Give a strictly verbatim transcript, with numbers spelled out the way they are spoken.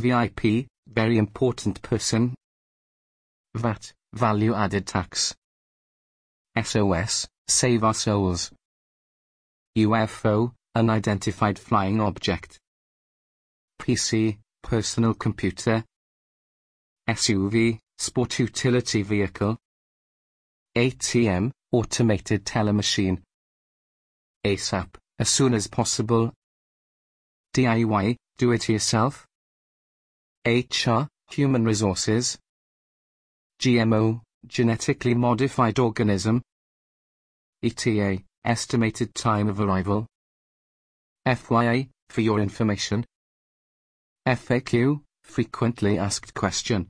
V I P, very important person. V A T, value added tax. S O S, save our souls. U F O, unidentified flying object. P C, personal computer. S U V, sport utility vehicle. A T M, automated teller machine. ASAP, as soon as possible. D I Y, do it yourself. H R, human resources. G M O, genetically modified organism. E T A, estimated time of arrival. F Y I, for your information. F A Q, frequently asked question.